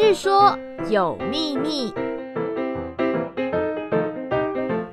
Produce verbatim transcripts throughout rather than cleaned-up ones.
据说有秘密。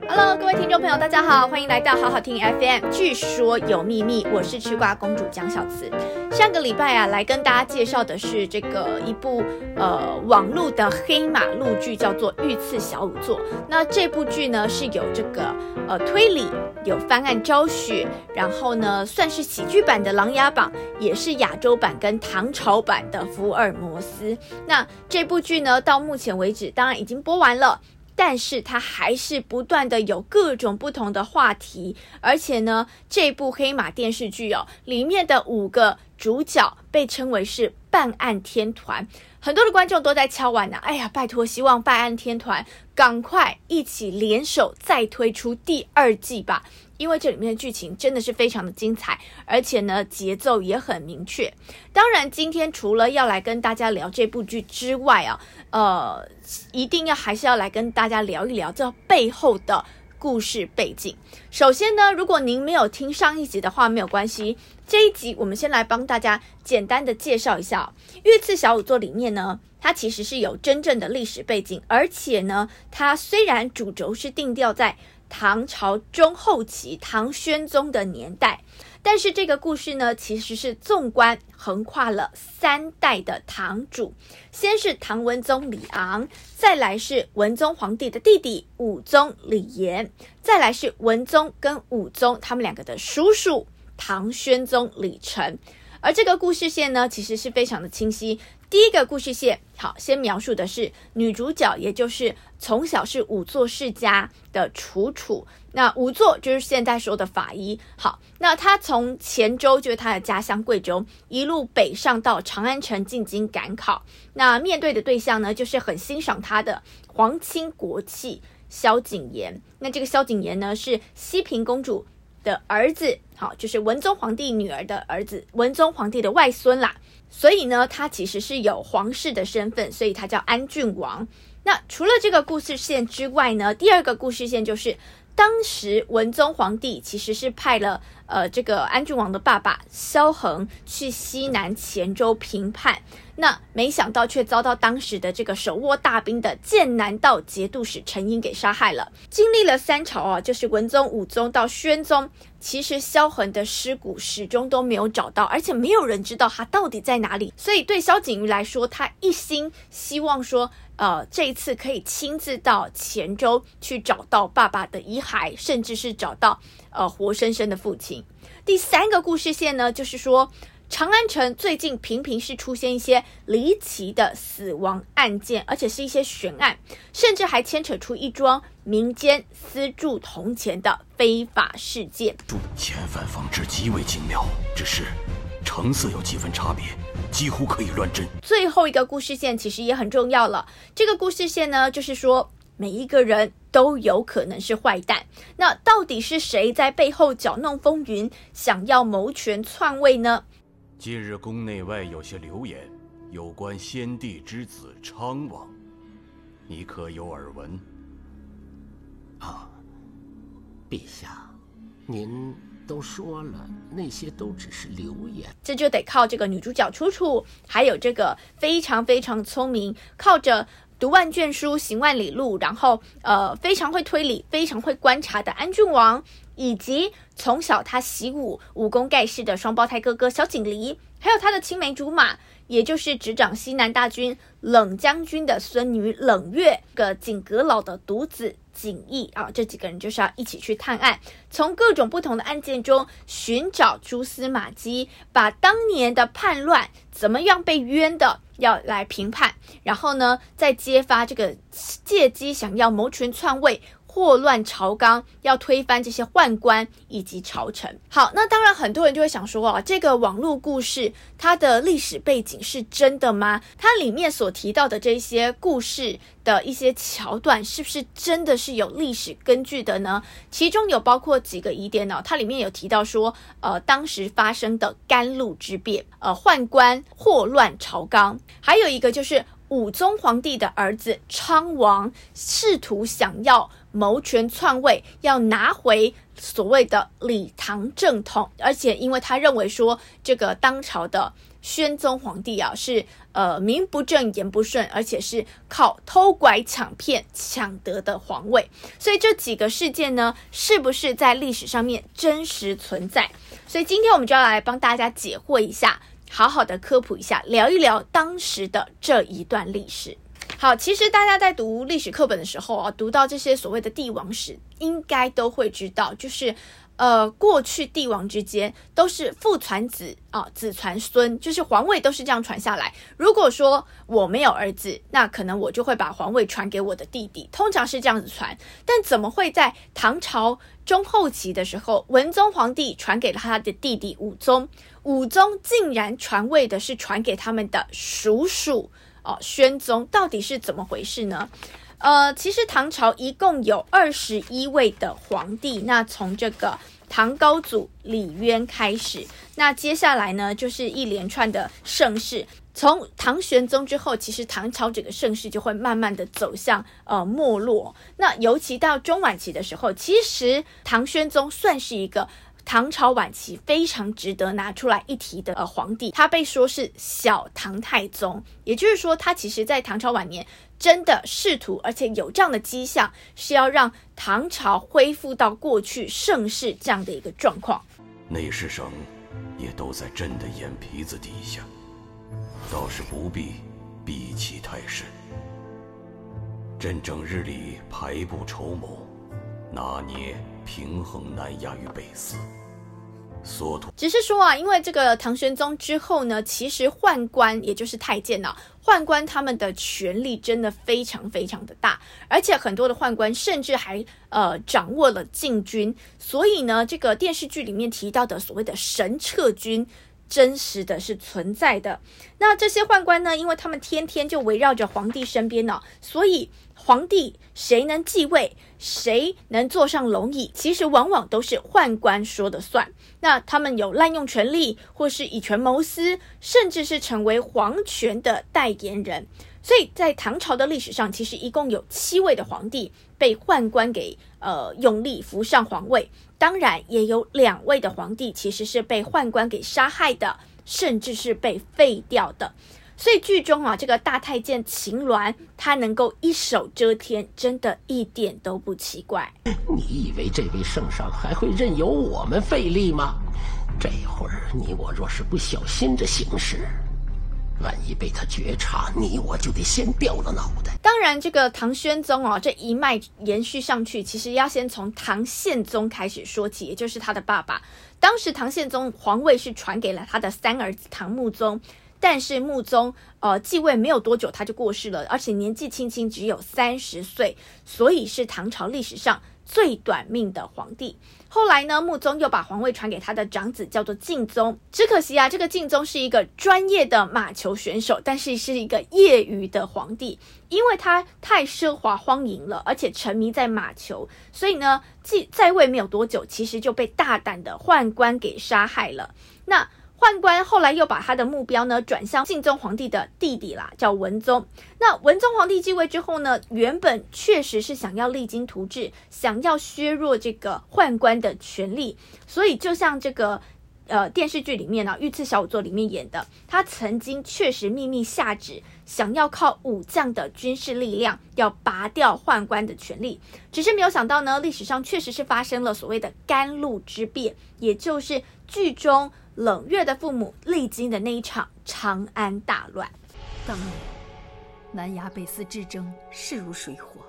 Hello， 各位听众朋友，大家好，欢迎来到好好听 F M。据说有秘密，我是吃瓜公主江小慈。上个礼拜啊，来跟大家介绍的是这个一部呃网络的黑马陆剧，叫做《御赐小仵作》。那这部剧呢是有这个呃推理，有翻案昭雪，然后呢算是喜剧版的《琅琊榜》，也是亚洲版跟唐朝版的《福尔摩斯》。那这部剧呢，到目前为止，当然已经播完了。但是它还是不断的有各种不同的话题，而且呢，这部黑马电视剧哦，里面的五个主角被称为是办案天团，很多的观众都在敲碗呐、啊，哎呀，拜托，希望办案天团赶快一起联手再推出第二季吧，因为这里面的剧情真的是非常的精彩，而且呢，节奏也很明确。当然，今天除了要来跟大家聊这部剧之外啊，呃，一定要还是要来跟大家聊一聊这背后的故事背景。首先呢，如果您没有听上一集的话，没有关系，这一集我们先来帮大家简单的介绍一下、哦《御赐小仵作》里面呢，它其实是有真正的历史背景，而且呢，它虽然主轴是定调在唐朝中后期唐宣宗的年代，但是这个故事呢，其实是纵观横跨了三代的唐主，先是唐文宗李昂，再来是文宗皇帝的弟弟武宗李炎，再来是文宗跟武宗他们两个的叔叔唐宣宗李忱。而这个故事线呢，其实是非常的清晰。第一个故事线，好，先描述的是女主角，也就是从小是仵作世家的楚楚。那仵作就是现代说的法医。好，那她从黔州，就是她的家乡贵州，一路北上到长安城进京赶考。那面对的对象呢，就是很欣赏她的皇亲国戚萧景琰。那这个萧景琰呢，是熹嫔公主的儿子，好，就是文宗皇帝女儿的儿子，文宗皇帝的外孙啦。所以呢，他其实是有皇室的身份，所以他叫安郡王。那除了这个故事线之外呢，第二个故事线就是当时文宗皇帝其实是派了呃这个安郡王的爸爸萧恒去西南黔州平叛，那没想到却遭到当时的这个手握大兵的剑南道节度使陈英给杀害了。经历了三朝啊，就是文宗、武宗到宣宗，其实萧恒的尸骨始终都没有找到，而且没有人知道他到底在哪里。所以对萧景琰来说，他一心希望说呃，这一次可以亲自到黔州去找到爸爸的遗骸，甚至是找到呃活生生的父亲。第三个故事线呢，就是说长安城最近频频是出现一些离奇的死亡案件，而且是一些悬案，甚至还牵扯出一桩民间私铸铜钱的非法事件。铸钱反方至极为精妙，只是成色有几分差别，几乎可以乱真。最后一个故事线其实也很重要了，这个故事线呢，就是说每一个人都有可能是坏蛋，那到底是谁在背后搅弄风云，想要谋权篡位呢？近日宫内外有些流言，有关先帝之子昌王，你可有耳闻？啊，陛下，您都说了，那些都只是流言。这就得靠这个女主角楚楚，还有这个非常非常聪明，靠着读万卷书行万里路，然后呃非常会推理，非常会观察的安郡王，以及从小他习武武功盖世的双胞胎哥哥萧景琰，还有他的青梅竹马，也就是执掌西南大军冷将军的孙女冷月，个景阁老的独子景逸啊，这几个人就是要一起去探案，从各种不同的案件中寻找蛛丝马迹，把当年的叛乱怎么样被冤的要来评判，然后呢再揭发这个借机想要谋权篡位祸乱朝纲，要推翻这些宦官以及朝臣。好，那当然很多人就会想说啊，这个网络故事它的历史背景是真的吗？它里面所提到的这些故事的一些桥段是不是真的是有历史根据的呢？其中有包括几个疑点呢、哦，它里面有提到说呃，当时发生的甘露之变，呃，宦官祸乱朝纲，还有一个就是武宗皇帝的儿子昌王试图想要谋权篡位，要拿回所谓的李唐正统。而且因为他认为说这个当朝的宣宗皇帝啊是呃名不正言不顺，而且是靠偷拐抢骗抢得的皇位。所以这几个事件呢，是不是在历史上面真实存在？所以今天我们就要来帮大家解惑一下，好好的科普一下，聊一聊当时的这一段历史。好，其实大家在读历史课本的时候啊，读到这些所谓的帝王史，应该都会知道，就是呃，过去帝王之间都是父传子啊，子传孙，就是皇位都是这样传下来。如果说我没有儿子，那可能我就会把皇位传给我的弟弟，通常是这样子传。但怎么会在唐朝中后期的时候，文宗皇帝传给了他的弟弟武宗，武宗竟然传位的是传给他们的叔叔哦，宣宗，到底是怎么回事呢？呃，其实唐朝一共有二十一位的皇帝，那从这个唐高祖李渊开始，那接下来呢就是一连串的盛世。从唐玄宗之后，其实唐朝整个盛世就会慢慢的走向呃没落。那尤其到中晚期的时候，其实唐宣宗算是一个唐朝晚期非常值得拿出来一提的呃皇帝，他被说是小唐太宗，也就是说他其实在唐朝晚年真的试图，而且有这样的迹象，是要让唐朝恢复到过去盛世这样的一个状况。内侍省也都在朕的眼皮子底下，倒是不必避其太甚。朕整日里排布筹谋，拿捏平衡南亚与北司。只是说啊，因为这个唐玄宗之后呢，其实宦官也就是太监啊，宦官他们的权力真的非常非常的大，而且很多的宦官甚至还呃掌握了禁军，所以呢，这个电视剧里面提到的所谓的神策军，真实的是存在的。那这些宦官呢，因为他们天天就围绕着皇帝身边呢、哦，所以皇帝谁能继位，谁能坐上龙椅，其实往往都是宦官说的算。那他们有滥用权力，或是以权谋私，甚至是成为皇权的代言人。所以在唐朝的历史上，其实一共有七位的皇帝被宦官给呃用力扶上皇位，当然也有两位的皇帝其实是被宦官给杀害的，甚至是被废掉的。所以剧中啊，这个大太监秦鸾，他能够一手遮天，真的一点都不奇怪。你以为这位圣上还会任由我们费力吗？这会儿你我若是不小心着行事，万一被他觉察，你我就得先掉了脑袋。当然这个唐宣宗哦，这一脉延续上去，其实要先从唐宪宗开始说起，也就是他的爸爸。当时唐宪宗皇位是传给了他的三儿子唐穆宗，但是穆宗呃继位没有多久他就过世了，而且年纪轻轻只有三十岁，所以是唐朝历史上最短命的皇帝。后来呢，穆宗又把皇位传给他的长子，叫做敬宗。只可惜啊，这个敬宗是一个专业的马球选手，但是是一个业余的皇帝，因为他太奢华荒淫了，而且沉迷在马球，所以呢，在位没有多久，其实就被大胆的宦官给杀害了。那宦官后来又把他的目标呢转向敬宗皇帝的弟弟啦，叫文宗。那文宗皇帝继位之后呢，原本确实是想要励精图治，想要削弱这个宦官的权力，所以就像这个呃电视剧里面啊，《御赐小仵作》里面演的，他曾经确实秘密下旨，想要靠武将的军事力量要拔掉宦官的权力。只是没有想到呢，历史上确实是发生了所谓的甘露之变，也就是剧中冷月的父母历经的那一场长安大乱。当年南衙北司之争势如水火，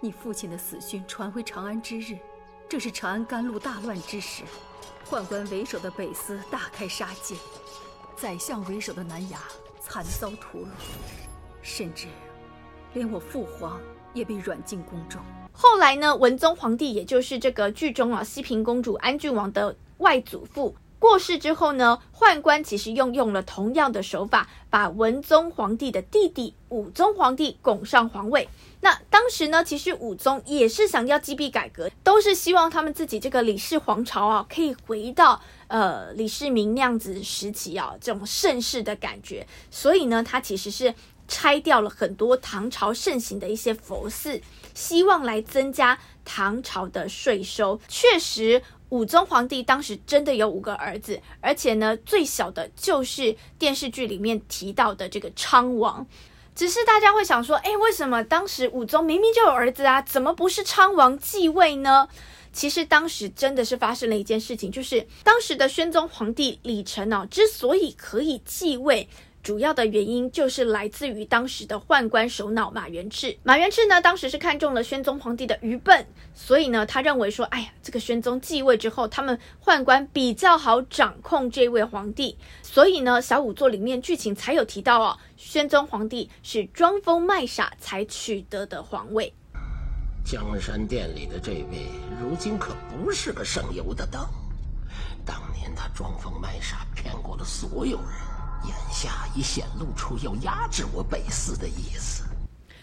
你父亲的死讯传回长安之日，正是长安甘露大乱之时，宦官为首的北司大开杀戒，宰相为首的南衙惨遭屠戮，甚至连我父皇也被软禁宫中。后来呢，文宗皇帝，也就是这个剧中啊西平公主安郡王的外祖父过世之后呢，宦官其实用用了同样的手法，把文宗皇帝的弟弟武宗皇帝拱上皇位。那当时呢，其实武宗也是想要积弊改革，都是希望他们自己这个李氏皇朝啊，可以回到呃李世民那样子时期啊，这种盛世的感觉。所以呢，他其实是拆掉了很多唐朝盛行的一些佛寺，希望来增加唐朝的税收。确实武宗皇帝当时真的有五个儿子，而且呢最小的就是电视剧里面提到的这个昌王。只是大家会想说，诶，为什么当时武宗明明就有儿子啊，怎么不是昌王继位呢？其实当时真的是发生了一件事情，就是当时的宣宗皇帝李忱啊，之所以可以继位，主要的原因就是来自于当时的宦官首脑马元炽。马元炽呢，当时是看中了宣宗皇帝的愚笨，所以呢，他认为说，哎呀，这个宣宗继位之后，他们宦官比较好掌控这位皇帝。所以呢，小仵作里面剧情才有提到哦，宣宗皇帝是装疯卖傻才取得的皇位。江山殿里的这位，如今可不是个省油的灯。当年他装疯卖傻，骗过了所有人。眼下已显露出要压制我北寺的意思。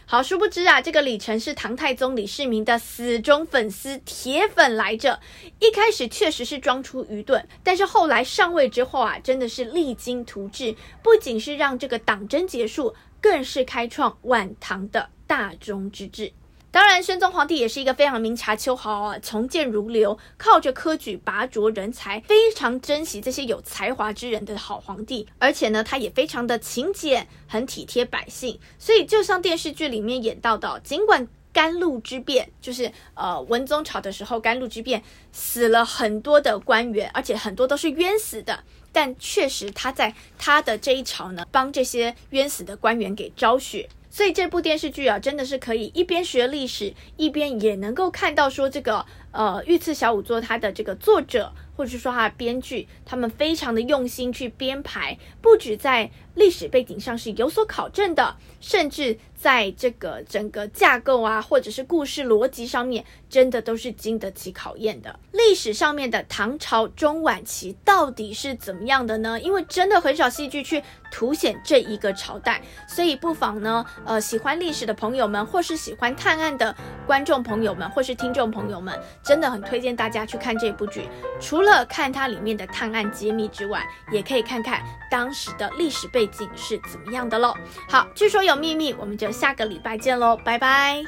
好，殊不知啊，这个李忱是唐太宗李世民的死忠粉丝，铁粉来着。一开始确实是装出愚钝，但是后来上位之后啊，真的是励精图治，不仅是让这个党争结束，更是开创晚唐的大中之治。当然宣宗皇帝也是一个非常明察秋毫啊，从谏如流，靠着科举拔擢人才，非常珍惜这些有才华之人的好皇帝。而且呢，他也非常的勤俭，很体贴百姓。所以就像电视剧里面演到的，尽管甘露之变，就是呃文宗朝的时候甘露之变死了很多的官员，而且很多都是冤死的，但确实他在他的这一朝呢，帮这些冤死的官员给昭雪。所以这部电视剧啊，真的是可以一边学历史，一边也能够看到说这个呃御赐小仵作他的这个作者，或者说他的编剧，他们非常的用心去编排，不止在历史背景上是有所考证的，甚至在这个整个架构啊，或者是故事逻辑上面，真的都是经得起考验的。历史上面的唐朝中晚期到底是怎么样的呢？因为真的很少戏剧去凸显这一个朝代，所以不妨呢，呃，喜欢历史的朋友们，或是喜欢探案的观众朋友们，或是听众朋友们，真的很推荐大家去看这部剧。除了看它里面的探案揭秘之外，也可以看看当时的历史背景是怎么样的咯。好，据说有秘密，我们就下个礼拜见咯，拜拜。